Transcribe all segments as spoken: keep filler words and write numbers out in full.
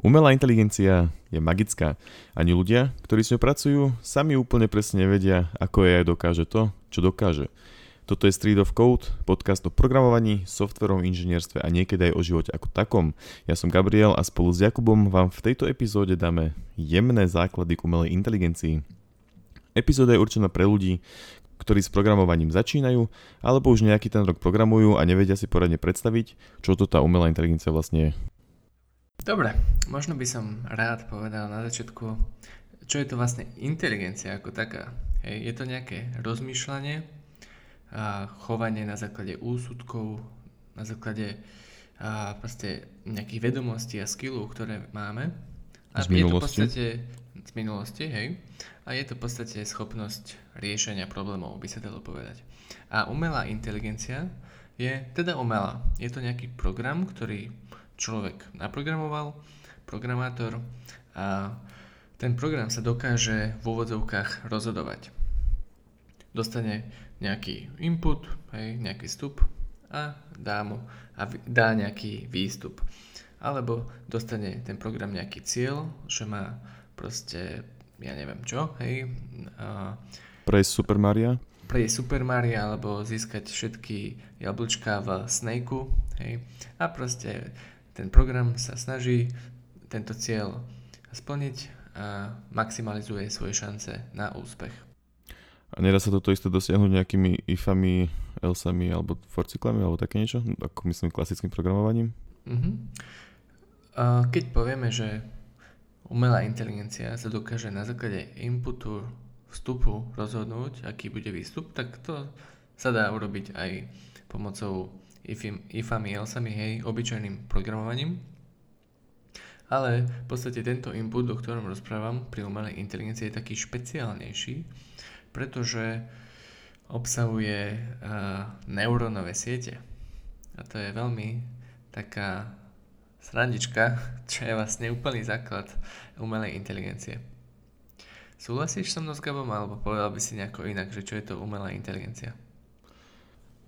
Umelá inteligencia je magická. Ani ľudia, ktorí s ňou pracujú, sami úplne presne nevedia, ako á í dokáže to, čo dokáže. Toto je Street of Code, podcast o programovaní, softverovom inžinierstve a niekedy aj o živote ako takom. Ja som Gabriel a spolu s Jakubom vám v tejto epizóde dáme jemné základy k umelej inteligencii. Epizóda je určená pre ľudí, ktorí s programovaním začínajú, alebo už nejaký ten rok programujú a nevedia si poradne predstaviť, čo to tá umelá inteligencia vlastne je. Dobre, možno by som rád povedal na začiatku, čo je to vlastne inteligencia ako taká. Hej, je to nejaké rozmýšľanie a chovanie na základe úsudkov, na základe a proste nejakých vedomostí a skillov, ktoré máme. A z je minulosti. To v podstate z minulosti, hej. A je to v podstate schopnosť riešenia problémov, by sa dalo povedať. A umelá inteligencia je teda umelá. Je to nejaký program, ktorý človek naprogramoval, programátor, a ten program sa dokáže v úvodzovkách rozhodovať. Dostane nejaký input, hej, nejaký vstup a dá mu a dá nejaký výstup. Alebo dostane ten program nejaký cieľ, že má proste, ja neviem čo, hej. A prejsť Super Maria? Prejsť Super Maria alebo získať všetky jablčká v Snakeu, hej. A proste ten program sa snaží tento cieľ splniť a maximalizuje svoje šance na úspech. A nedá sa toto isté dosiahnuť nejakými ifami, elsami alebo forcyklami alebo také niečo? Ako myslím klasickým programovaním? Uh-huh. Keď povieme, že umelá inteligencia sa dokáže na základe inputu vstupu rozhodnúť, aký bude výstup, tak to sa dá urobiť aj pomocou ifami, elsami, hej, obyčajným programovaním. Ale v podstate tento input, o ktorom rozprávam pri umelej inteligencii, je taký špeciálnejší, pretože obsahuje uh, neurónové siete. A to je veľmi taká srandička, čo je vlastne úplný základ umelej inteligencie. Súhlasíš so mnou s Gabom, alebo povedal by si nejako inak, že čo je to umelá inteligencia?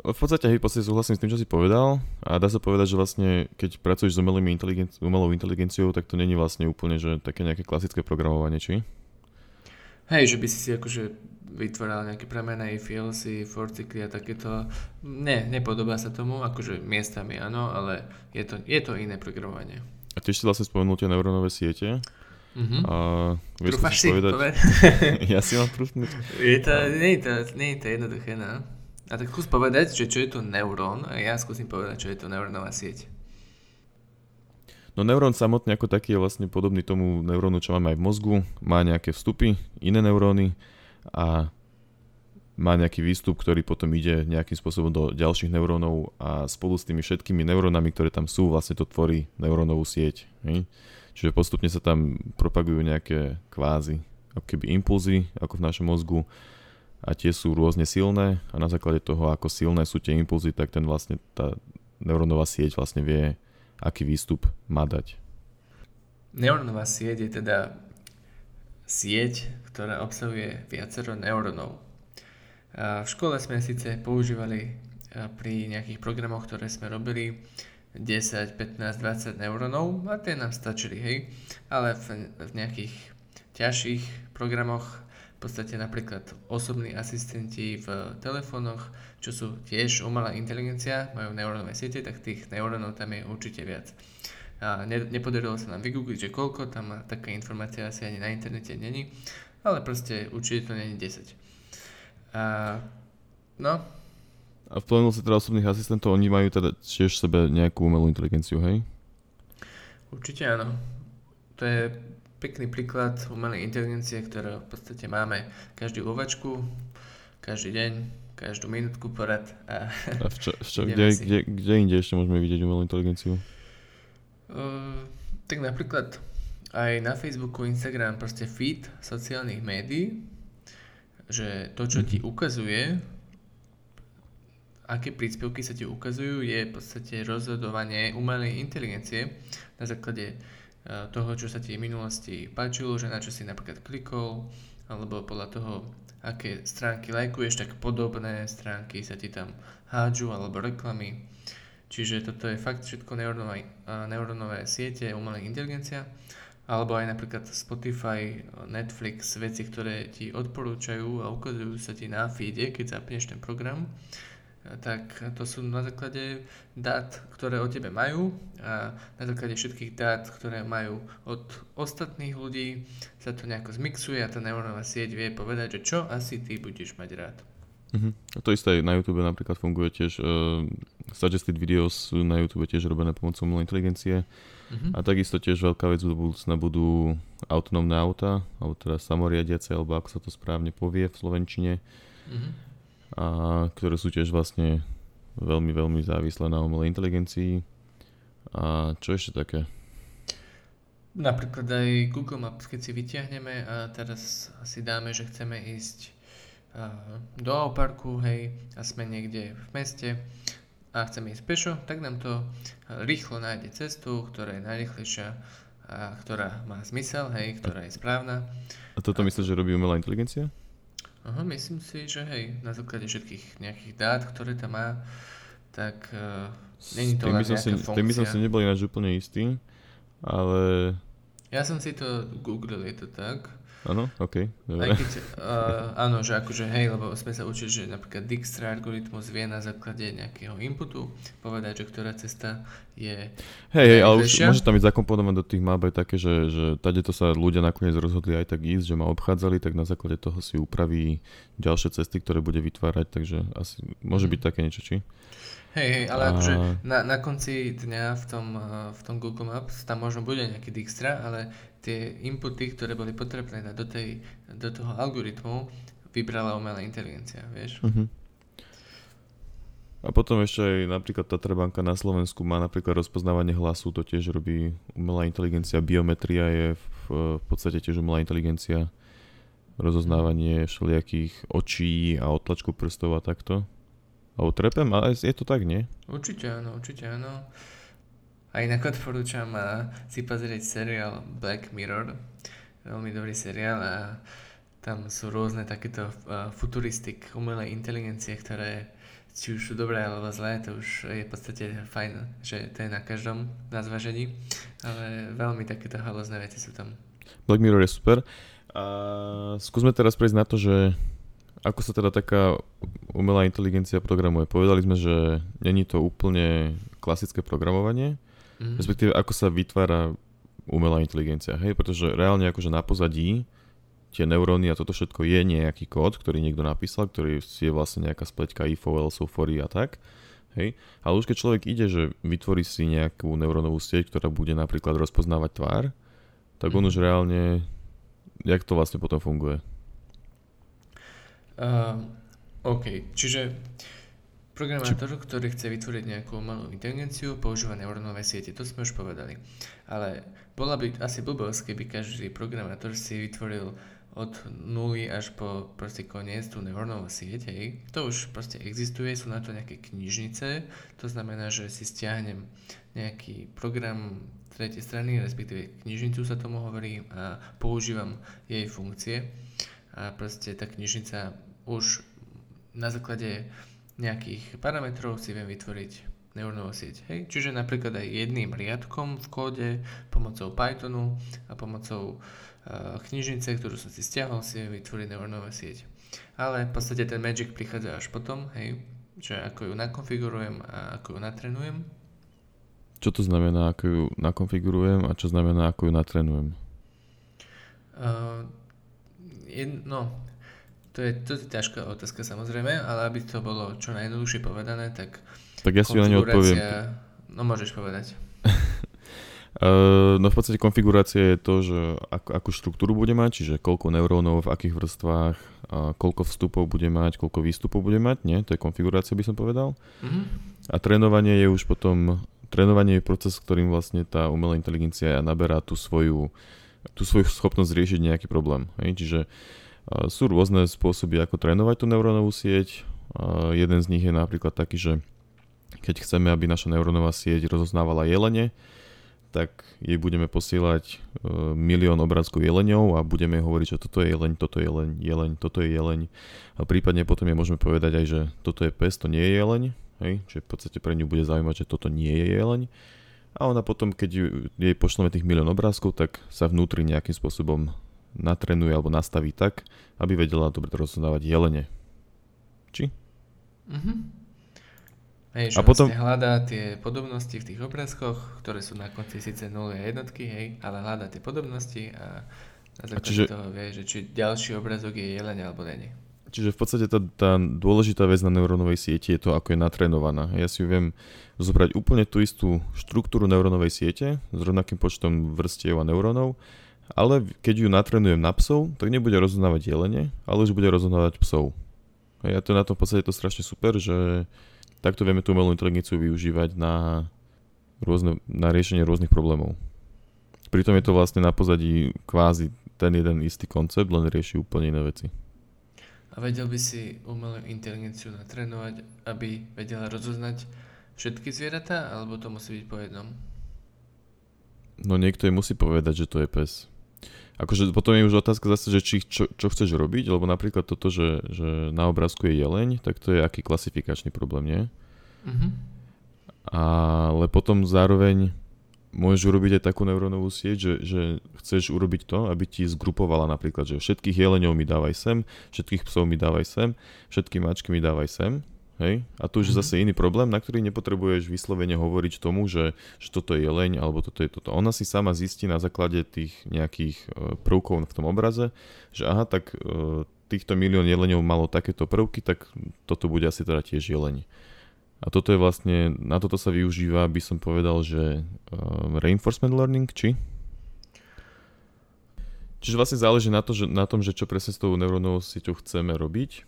V podstate, hej, v podstate súhlasím s tým, čo si povedal, a dá sa povedať, že vlastne keď pracuješ s inteligenci- umelou inteligenciou, tak to není vlastne úplne, že také nejaké klasické programovanie, či? Hej, že by si si akože vytvoral nejaké pramenné ify, forcykly a takéto. Ne, nepodobá sa tomu, akože miestami áno, ale je to, je to iné programovanie. A tiež si vlastne spomenul tie neurónové siete. Uh-huh. A vieš, trúfaš si povedať? Poved. Ja si mám trúfnuť. Je to, nie je to, nie je to jednoduché, no. A tak skús povedať, že čo je to neurón, a ja skúsim povedať, čo je to neurónová sieť. No neurón samotný ako taký je vlastne podobný tomu neurónu, čo máme aj v mozgu. Má nejaké vstupy, iné neuróny a má nejaký výstup, ktorý potom ide nejakým spôsobom do ďalších neurónov a spolu s tými všetkými neurónami, ktoré tam sú, vlastne to tvorí neurónovú sieť. Hej? Čiže postupne sa tam propagujú nejaké kvázi, ako keby impulzy, ako v našom mozgu. A tie sú rôzne silné a na základe toho, ako silné sú tie impulzy, tak ten vlastne tá neurónová sieť vlastne vie, aký výstup má dať. Neurónová sieť je teda sieť, ktorá obsahuje viacero neurónov. V škole sme síce používali pri nejakých programoch, ktoré sme robili, desať, pätnásť, dvadsať neurónov a tie nám stačili, hej. Ale v, v nejakých ťažších programoch v podstate napríklad osobní asistenti v telefónoch, čo sú tiež umelá inteligencia, majú neurónové siete, tak tých neurónov tam je určite viac. A ne, nepodarilo sa nám vygoogliť, že koľko, tam taká informácia asi ani na internete není, ale proste určite to není desať. A, no. A vplyvnul sa teda osobných asistentov, oni majú teda tiež sebe nejakú umelú inteligenciu, hej? Určite áno. To je pekný príklad umelej inteligencie, ktoré v podstate máme každú ovačku, každý deň, každú minútku porad. A, a vča, vča, kde, kde, kde inde ešte môžeme vidieť umelú inteligenciu? Uh, tak napríklad aj na Facebooku, Instagram, proste feed sociálnych médií, že to, čo ti ukazuje, aké príspevky sa ti ukazujú, je v podstate rozhodovanie umelej inteligencie na základe toho, čo sa ti v minulosti páčilo, že na čo si napríklad klikol, alebo podľa toho, aké stránky lajkuješ, tak podobné stránky sa ti tam hádžu, alebo reklamy. Čiže toto je fakt všetko neurónové, neurónové siete, umelá inteligencia, alebo aj napríklad Spotify, Netflix, veci, ktoré ti odporúčajú a ukazujú sa ti na feede, keď zapneš ten program, tak to sú na základe dát, ktoré o tebe majú, a na základe všetkých dát, ktoré majú od ostatných ľudí, sa to nejako zmixuje a tá neurónová sieť vie povedať, že čo asi ty budeš mať rád. Uh-huh. A to isté na YouTube napríklad funguje tiež, uh, suggested videos sú na YouTube tiež robené pomocou umelej inteligencie, uh-huh. A takisto tiež veľká vec do budúcna budú autonómne auta, alebo teda samoriadiace, alebo ako sa to správne povie v slovenčine, uh-huh. A ktoré sú tiež vlastne veľmi, veľmi závislé na umelej inteligencii. A čo ešte také? Napríklad aj Google Maps, keď si vytiahneme a teraz si dáme, že chceme ísť do O-parku, hej, a sme niekde v meste a chceme ísť pešo, tak nám to rýchlo nájde cestu, ktorá je najrýchlejšia a ktorá má zmysel, hej, ktorá je správna. A toto a... myslíš, že robí umelá inteligencia? Aha, myslím si, že hej, na základe všetkých nejakých dát, ktoré tam má, tak uh, není to len nejaká si, funkcia. Tým by som si nebol ináč úplne istý, ale... Ja som si to googlil, je to tak. Áno, okej, okay, dobre. Aj keď, uh, áno, že akože hej, lebo sme sa učili, že napríklad Dijkstra algoritmus vie na základe nejakého inputu povedať, že ktorá cesta je... Hej, hej, ale už môže tam byť zakomponované do tých map aj také, že, že tadeto sa ľudia nakoniec rozhodli aj tak ísť, že ma obchádzali, tak na základe toho si upraví ďalšie cesty, ktoré bude vytvárať, takže asi môže byť také niečo, či? Hej, hej, ale a... akože na, na konci dňa v tom, v tom Google Maps tam možno bude nejaký Dijkstra, ale tie inputy, ktoré boli potrebné do, tej, do toho algoritmu, vybrala umelá inteligencia, vieš. Uh-huh. A potom ešte aj napríklad Tatra Banka na Slovensku má napríklad rozpoznávanie hlasu, to tiež robí umelá inteligencia, biometria je v, v podstate tiež umelá inteligencia, rozoznávanie všelijakých očí a otlačku prstov a takto. A utrepem, ale je to tak, nie? Určite áno, určite áno. A inak odporúčam si pozrieť seriál Black Mirror. Veľmi dobrý seriál a tam sú rôzne takéto futuristik umelej inteligencie, ktoré či už sú dobré alebo zlé, to už je v podstate fajn, že to je na každom na zvažení, ale veľmi takéto halózne veci sú tam. Black Mirror je super. A skúsme teraz prejsť na to, že ako sa teda taká umelá inteligencia programuje? Povedali sme, že není to úplne klasické programovanie, mm-hmm. respektíve ako sa vytvára umelá inteligencia, hej? Pretože reálne akože na pozadí tie neuróny a toto všetko je nejaký kód, ktorý niekto napísal, ktorý je vlastne nejaká spleťka ifov, elseov, for a tak, hej? Ale už keď človek ide, že vytvorí si nejakú neurónovú sieť, ktorá bude napríklad rozpoznávať tvár, tak on mm-hmm. už reálne, jak to vlastne potom funguje? Uh, OK, čiže programátor, ktorý chce vytvoriť nejakú malú inteligenciu, používa neurónové siete, to sme už povedali. Ale bola by asi blbosť, keby každý programátor si vytvoril od nuly až po proste koniec tú neurónovú sieť, hej. To už proste existuje, sú na to nejaké knižnice, to znamená, že si stiahnem nejaký program tretej strany, respektíve knižnicu sa tomu hovorí a používam jej funkcie. A proste tá knižnica už na základe nejakých parametrov si viem vytvoriť neurónovú sieť. Hej? Čiže napríklad aj jedným riadkom v kóde, pomocou Pythonu a pomocou uh, knižnice, ktorú som si stiahol, si viem vytvoriť neurónovú sieť. Ale v podstate ten magic prichádza až potom, hej? Že ako ju nakonfigurujem a ako ju natrenujem. Čo to znamená, ako ju nakonfigurujem a čo znamená, ako ju natrenujem? Uh, No, to je, to je ťažká otázka samozrejme, ale aby to bolo čo najjednoduchšie povedané, tak... Tak ja si na ňu odpoviem. No môžeš povedať. uh, no v podstate konfigurácia je to, že ak, akú štruktúru bude mať, čiže koľko neurónov, v akých vrstvách, uh, koľko vstupov bude mať, koľko výstupov bude mať, nie? To je konfigurácia, by som povedal. Mm-hmm. A trénovanie je už potom... Trénovanie je proces, ktorým vlastne tá umelá inteligencia naberá tú svoju... tú svoju schopnosť riešiť nejaký problém. Hej? Čiže uh, sú rôzne spôsoby, ako trénovať tú neurónovú sieť. Uh, jeden z nich je napríklad taký, že keď chceme, aby naša neurónová sieť rozoznávala jelene, tak jej budeme posielať uh, milión obrázkov jeleňov a budeme hovoriť, že toto je jeleň, toto je jeleň, jeleň, toto je jeleň. A prípadne potom jej môžeme povedať aj, že toto je pes, to nie je jeleň. Hej? Čiže v podstate pre ňu bude zaujímať, že toto nie je jeleň. A ona potom, keď jej pošleme tých milión obrázkov, tak sa vnútri nejakým spôsobom natrenuje alebo nastaví tak, aby vedela dobre rozoznávať jelene. Či? Mhm. Hej, že vlastne hľadá tie podobnosti v tých obrázkoch, ktoré sú na konci síce nula a jednotky, hej, ale hľadá tie podobnosti a na základe čiže, toho vie, že či ďalší obrázok je jeleň alebo není. Čiže v podstate tá, tá dôležitá vec na neurónovej sieti je to, ako je natrénovaná. Ja si viem zobrať úplne tú istú štruktúru neurónovej siete s rovnakým počtom vrstiev a neurónov, ale keď ju natrénujem na psov, tak nebude rozoznávať jelene, ale už bude rozoznávať psov. A ja to na tom v podstate to strašne super, že takto vieme tú umelú inteligenciu využívať na, rôzne, na riešenie rôznych problémov. Pritom je to vlastne na pozadí kvázi ten jeden istý koncept, len rieši úplne iné veci. A vedel by si umelú inteligenciu natrénovať, aby vedela rozoznať všetky zvieratá, alebo to musí byť po jednom? No niekto jej musí povedať, že to je pes. Akože potom je už otázka zase, že či, čo, čo chceš robiť, lebo napríklad toto, že, že na obrázku je jeleň, tak to je aký klasifikačný problém, nie? Mhm. Ale potom zároveň môžeš urobiť aj takú neurónovú sieť, že, že chceš urobiť to, aby ti zgrupovala napríklad, že všetkých jeleňov mi dávaj sem, všetkých psov mi dávaj sem, všetky mačky mi dávaj sem, hej? A tu už je zase iný problém, na ktorý nepotrebuješ vyslovene hovoriť tomu, že, že toto je jeleň, alebo toto je toto. Ona si sama zistí na základe tých nejakých prvkov v tom obraze, že aha, tak týchto milión jeleňov malo takéto prvky, tak toto bude asi teda tiež jeleň. A toto je vlastne, na toto sa využíva, by som povedal, že um, reinforcement learning, či? Čiže vlastne záleží na, to, že, na tom, že čo presne s tou neurónovou sieťou chceme robiť.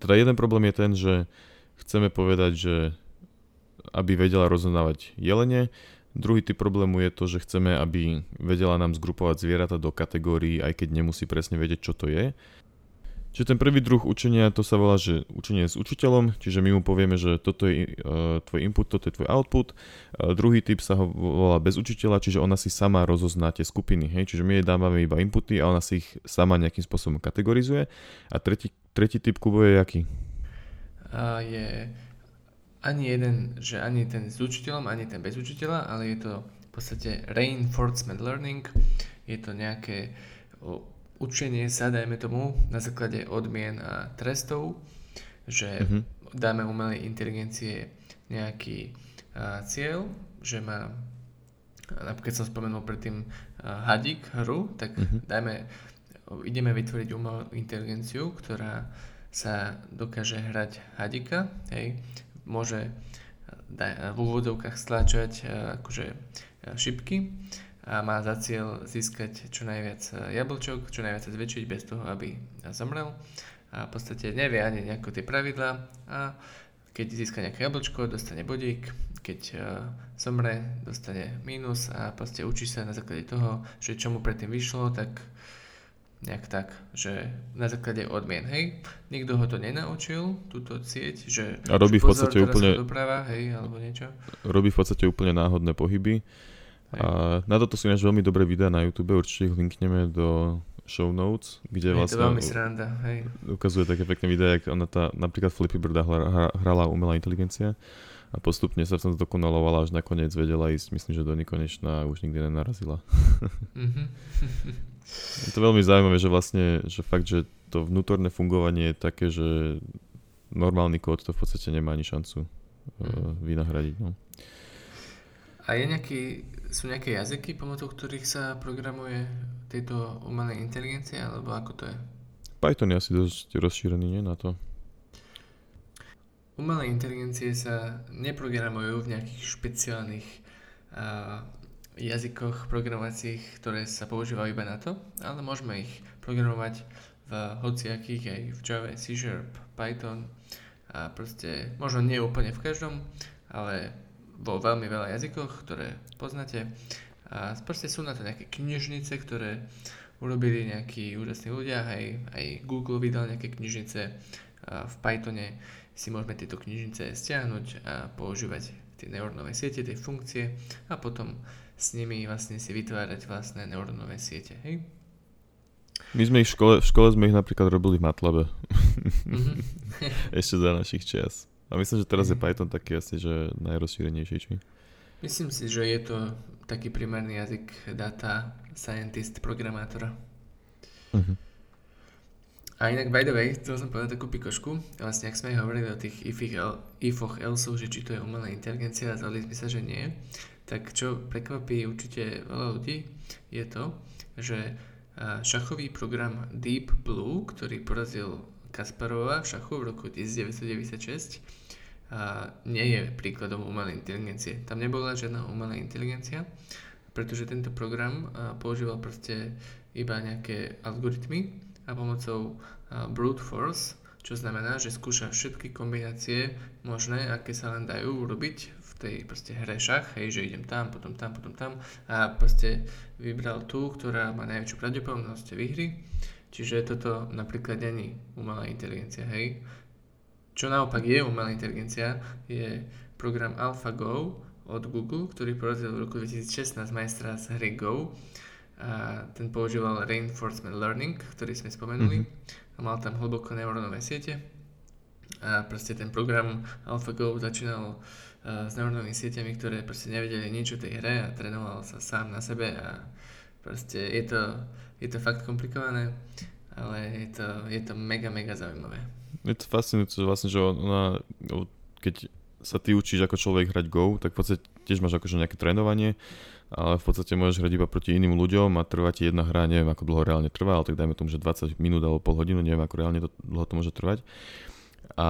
Teda jeden problém je ten, že chceme povedať, že aby vedela rozoznávať jelene. Druhý typ problému je to, že chceme, aby vedela nám zgrupovať zvieratá do kategórií, aj keď nemusí presne vedieť, čo to je. Čiže ten prvý druh učenia, to sa volá, že učenie s učiteľom, čiže my mu povieme, že toto je uh, tvoj input, toto je tvoj output. Uh, druhý typ sa ho volá bez učiteľa, čiže ona si sama rozozná tie skupiny, hej? Čiže my jej dávame iba inputy a ona si ich sama nejakým spôsobom kategorizuje. A tretí, tretí typ, Kubo, je aký? Uh, je ani jeden, že ani ten s učiteľom, ani ten bez učiteľa, ale je to v podstate reinforcement learning, je to nejaké uh, učenie sa, dajme tomu, na základe odmien a trestov, že mm-hmm. dáme umelej inteligencie nejaký a, cieľ, že má, napríklad som spomenul predtým a, hadík, hru, tak mm-hmm. dajme, ideme vytvoriť umelú inteligenciu, ktorá sa dokáže hrať hadíka, hej, môže daj, v úvodovkách stláčať a, akože a šipky, a má za cieľ získať čo najviac jablčok, čo najviac sa zväčšiť bez toho, aby zomrel. A v podstate nevie ani nejako tie pravidlá a keď získa nejaké jablčko, dostane bodík, keď zomre, dostane mínus a proste učí sa na základe toho, že čo mu predtým vyšlo, tak nejak tak, že na základe odmien, hej. Nikto ho to nenaučil, túto sieť, že a robí v podstate pozor, úplne doprava, hej, alebo niečo. Robí v podstate úplne náhodné pohyby. A na toto sú ináč veľmi dobré videá na YouTube, určite ich linkneme do show notes, kde vlastne je to veľmi sranda, hej. Ukazuje také pekné videá, jak ona tá, napríklad Flippy Birda hrala umelá inteligencia a postupne sa v tom dokonalovala, až nakoniec vedela ísť, myslím, že do nekonečna a už nikdy nenarazila. Mm-hmm. Je to veľmi zaujímavé, že vlastne, že fakt, že to vnútorné fungovanie je také, že normálny kód to v podstate nemá ani šancu mm. vynahradiť, no. A je nejaký, sú nejaké jazyky, pomocou ktorých sa programuje tieto umelé inteligencie, alebo ako to je? Python je asi dosť rozšírený, nie na to? Umelé inteligencie sa neprogramujú v nejakých špeciálnych uh, jazykoch programovacích, ktoré sa používajú iba na to, ale môžeme ich programovať v hociakých, aj v Java, C-Sherp, Python a proste možno nie úplne v každom, ale vo veľmi veľa jazykoch, ktoré poznáte. A proste sú na to nejaké knižnice, ktoré urobili nejakí úžasní ľudia, aj, aj Google vydal nejaké knižnice. A v Pythone si môžeme tieto knižnice stiahnuť a používať tie neurónové siete, tie funkcie a potom s nimi vlastne si vytvárať vlastné neurónové siete. Hej? My sme ich v škole, v škole sme ich napríklad robili v Matlabe. Mm-hmm. Ešte za našich čias. A myslím, že teraz je Python taký asi, že najrozšírenejší, či? Myslím si, že je to taký primárny jazyk data scientist, programátora. Uh-huh. A inak, by the way, chcel som povedať takú pikošku. Vlastne, ak sme hovorili o tých ifoch, elsoch, že či to je umelá inteligencia, a zali sme sa, že nie, tak čo prekvapí určite veľa ľudí, je to, že šachový program Deep Blue, ktorý porazil Kasparova v šachu v roku devätnásťstodeväťdesiatšesť, nie je príkladom umelej inteligencie. Tam nebola žiadna umelá inteligencia, pretože tento program používal proste iba nejaké algoritmy, a pomocou uh, brute force, čo znamená, že skúša všetky kombinácie možné, aké sa len dajú urobiť v tej proste hre šach, hej, že idem tam, potom tam, potom tam a proste vybral tú, ktorá má najväčšiu pravdepodobnosť výhry. Čiže toto napríklad není umelá inteligencia, hej. Čo naopak je umelá inteligencia, je program AlphaGo od Google, ktorý porazil v roku dvetisícšestnásť majstra z hry Go. A ten používal reinforcement learning, ktorý sme spomenuli, mm-hmm. a mal tam hlboko neurónové siete a proste ten program AlphaGo začínal uh, s neurónovými sieťami, ktoré proste nevedeli nič o tej hre a trénoval sa sám na sebe a proste je to, je to fakt komplikované, ale je to, je to mega, mega zaujímavé. Je to fascinujúce, že vlastne, že ona, keď sa ty učíš ako človek hrať Go, tak v podstate tiež máš akože nejaké trénovanie, ale v podstate môžeš hrať iba proti iným ľuďom a trvá ti jedna hra, neviem ako dlho reálne trvá, ale tak dajme tomu, že dvadsať minút alebo pol hodinu, neviem ako reálne to, dlho to môže trvať. A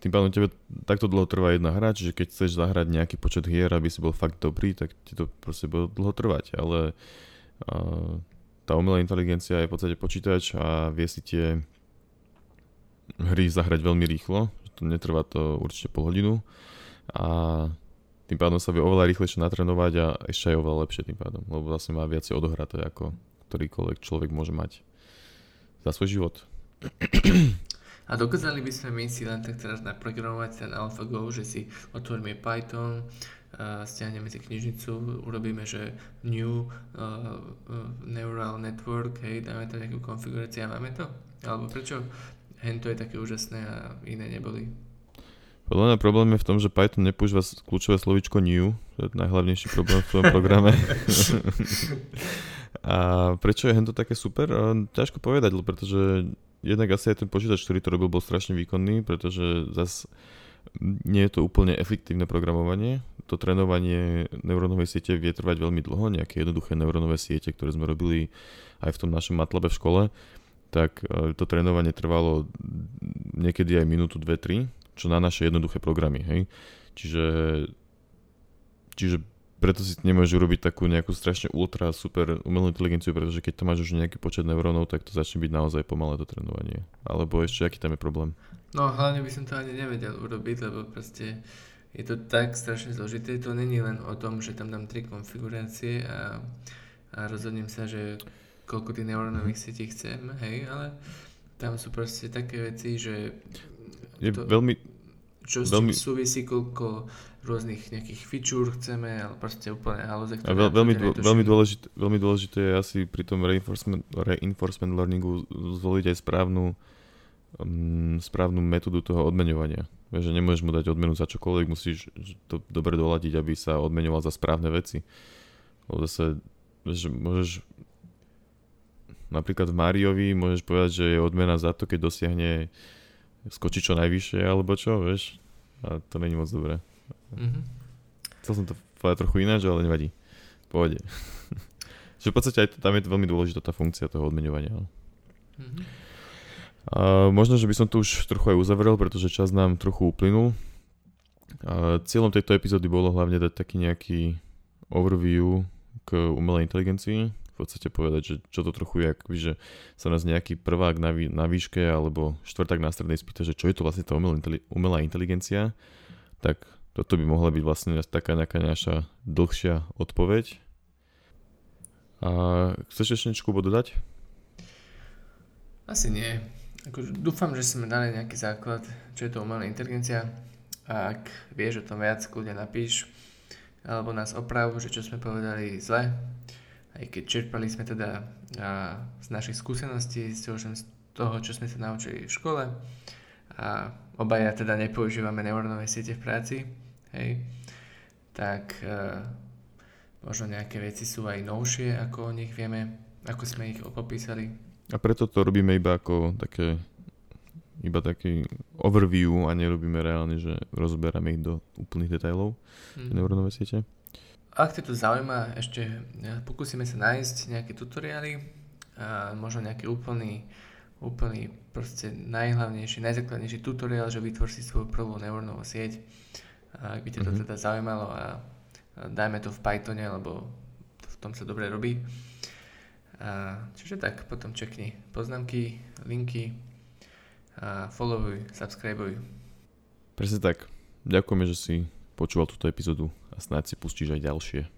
tým pádom tebe takto dlho trvá jedna hra, čiže keď chceš zahrať nejaký počet hier, aby si bol fakt dobrý, tak ti to proste bude dlho trvať, ale uh, tá umelá inteligencia je v podstate počítač a vie si tie hry zahrať veľmi rýchlo. Netrvá to určite pol hodinu a tým pádom sa vie oveľa rýchlejšie natrénovať a ešte aj oveľa lepšie tým pádom, lebo vlastne má viac odohraté ako ktorýkoľvek človek môže mať za svoj život. A dokázali by sme my si len tak teraz naprogramovať ten AlphaGo, že si otvoríme Python, stiahneme si knižnicu, urobíme, že new uh, neural network, hej, dáme tam nejakú konfiguráciu a máme to? Alebo prečo? Hento je také úžasné a iné neboli. Podľa mňa problém je v tom, že Python nepoužíva kľúčové slovíčko new. To je najhlavnejší problém v svojom programe. A prečo je hento také super? Ťažko povedať, lebo pretože jednak asi aj ten počítač, ktorý to robil, bol strašne výkonný, pretože zase nie je to úplne efektívne programovanie. To trénovanie neurónovej siete vie trvať veľmi dlho. Nejaké jednoduché neurónové siete, ktoré sme robili aj v tom našom Matlabe v škole, tak to trénovanie trvalo niekedy aj minútu, dve, tri, čo na naše jednoduché programy, hej. Čiže, čiže preto si nemôžeš urobiť takú nejakú strašne ultra super umelú inteligenciu, pretože keď to máš už nejaký počet neurónov, tak to začne byť naozaj pomalé to trénovanie. Alebo ešte, aký tam je problém? No hlavne by som to ani nevedel urobiť, lebo proste je to tak strašne zložité. To není len o tom, že tam dám tri konfigurácie a, a rozhodnem sa, že koľko tých neurónových sietí chcem, hej, ale tam sú proste také veci, že je to, veľmi, čo s tým veľmi súvisí, koľko rôznych nejakých feature chceme, ale proste úplne halúze, ktoré... Veľ, veľmi, dô, veľmi, dôležité, veľmi dôležité je asi pri tom reinforcement, reinforcement learningu zvoliť aj správnu, um, správnu metódu toho odmeňovania. Že nemôžeš mu dať odmenu za čokoľvek, musíš to dobre doladiť, aby sa odmeňoval za správne veci. Lebo zase, že môžeš... Napríklad v Mariovi môžeš povedať, že je odmena za to, keď dosiahne skočí čo najvyššie, alebo čo, vieš. A to není moc dobré. Mm-hmm. Chcel som to povedať trochu ináč, ale nevadí. V pohode. Čiže v podstate aj tam je veľmi dôležitá tá funkcia toho odmeňovania. Mm-hmm. A možno, že by som to už trochu aj uzavrel, pretože čas nám trochu uplynul. A cieľom tejto epizódy bolo hlavne dať taký nejaký overview k umelej inteligencii. V podstate povedať, že čo to trochu je, že sa nás nejaký prvák na, vý, na výške alebo štvrták na strednej spýta, že čo je to vlastne tá umelá inteligencia, tak toto by mohla byť vlastne taká nejaká naša dlhšia odpoveď. A chceš ešte niečo dodať? Asi nie. Ako, dúfam, že sme dali nejaký základ, čo je to umelá inteligencia a ak vieš o tom viac, kľudne napíš alebo nás oprav, že čo sme povedali zle. Aj keď čerpali sme teda a, z našich skúseností, z toho, z toho, čo sme sa naučili v škole a obaja teda nepoužívame neurónové siete v práci, hej, tak e, možno nejaké veci sú aj novšie, ako o nich vieme, ako sme ich popísali. A preto to robíme iba ako také, iba taký overview a nerobíme reálne, že rozberáme ich do úplných detailov, mm. neurónové siete. Ak ťa to zaujíma, ešte pokúsime sa nájsť nejaké tutoriály, a možno nejaký úplný, úplný proste najhlavnejší, najzákladnejší tutoriál, že vytvor si svoju prvú neurónovú sieť. A ak by ťa to mm-hmm. teda zaujímalo a dajme to v Pythone, lebo v tom sa dobre robí. A čiže tak, potom čekni poznámky, linky, a followuj, subscribeuj. Presne tak. Ďakujeme, že si počúval túto epizódu a snáď si pustíš aj ďalšie.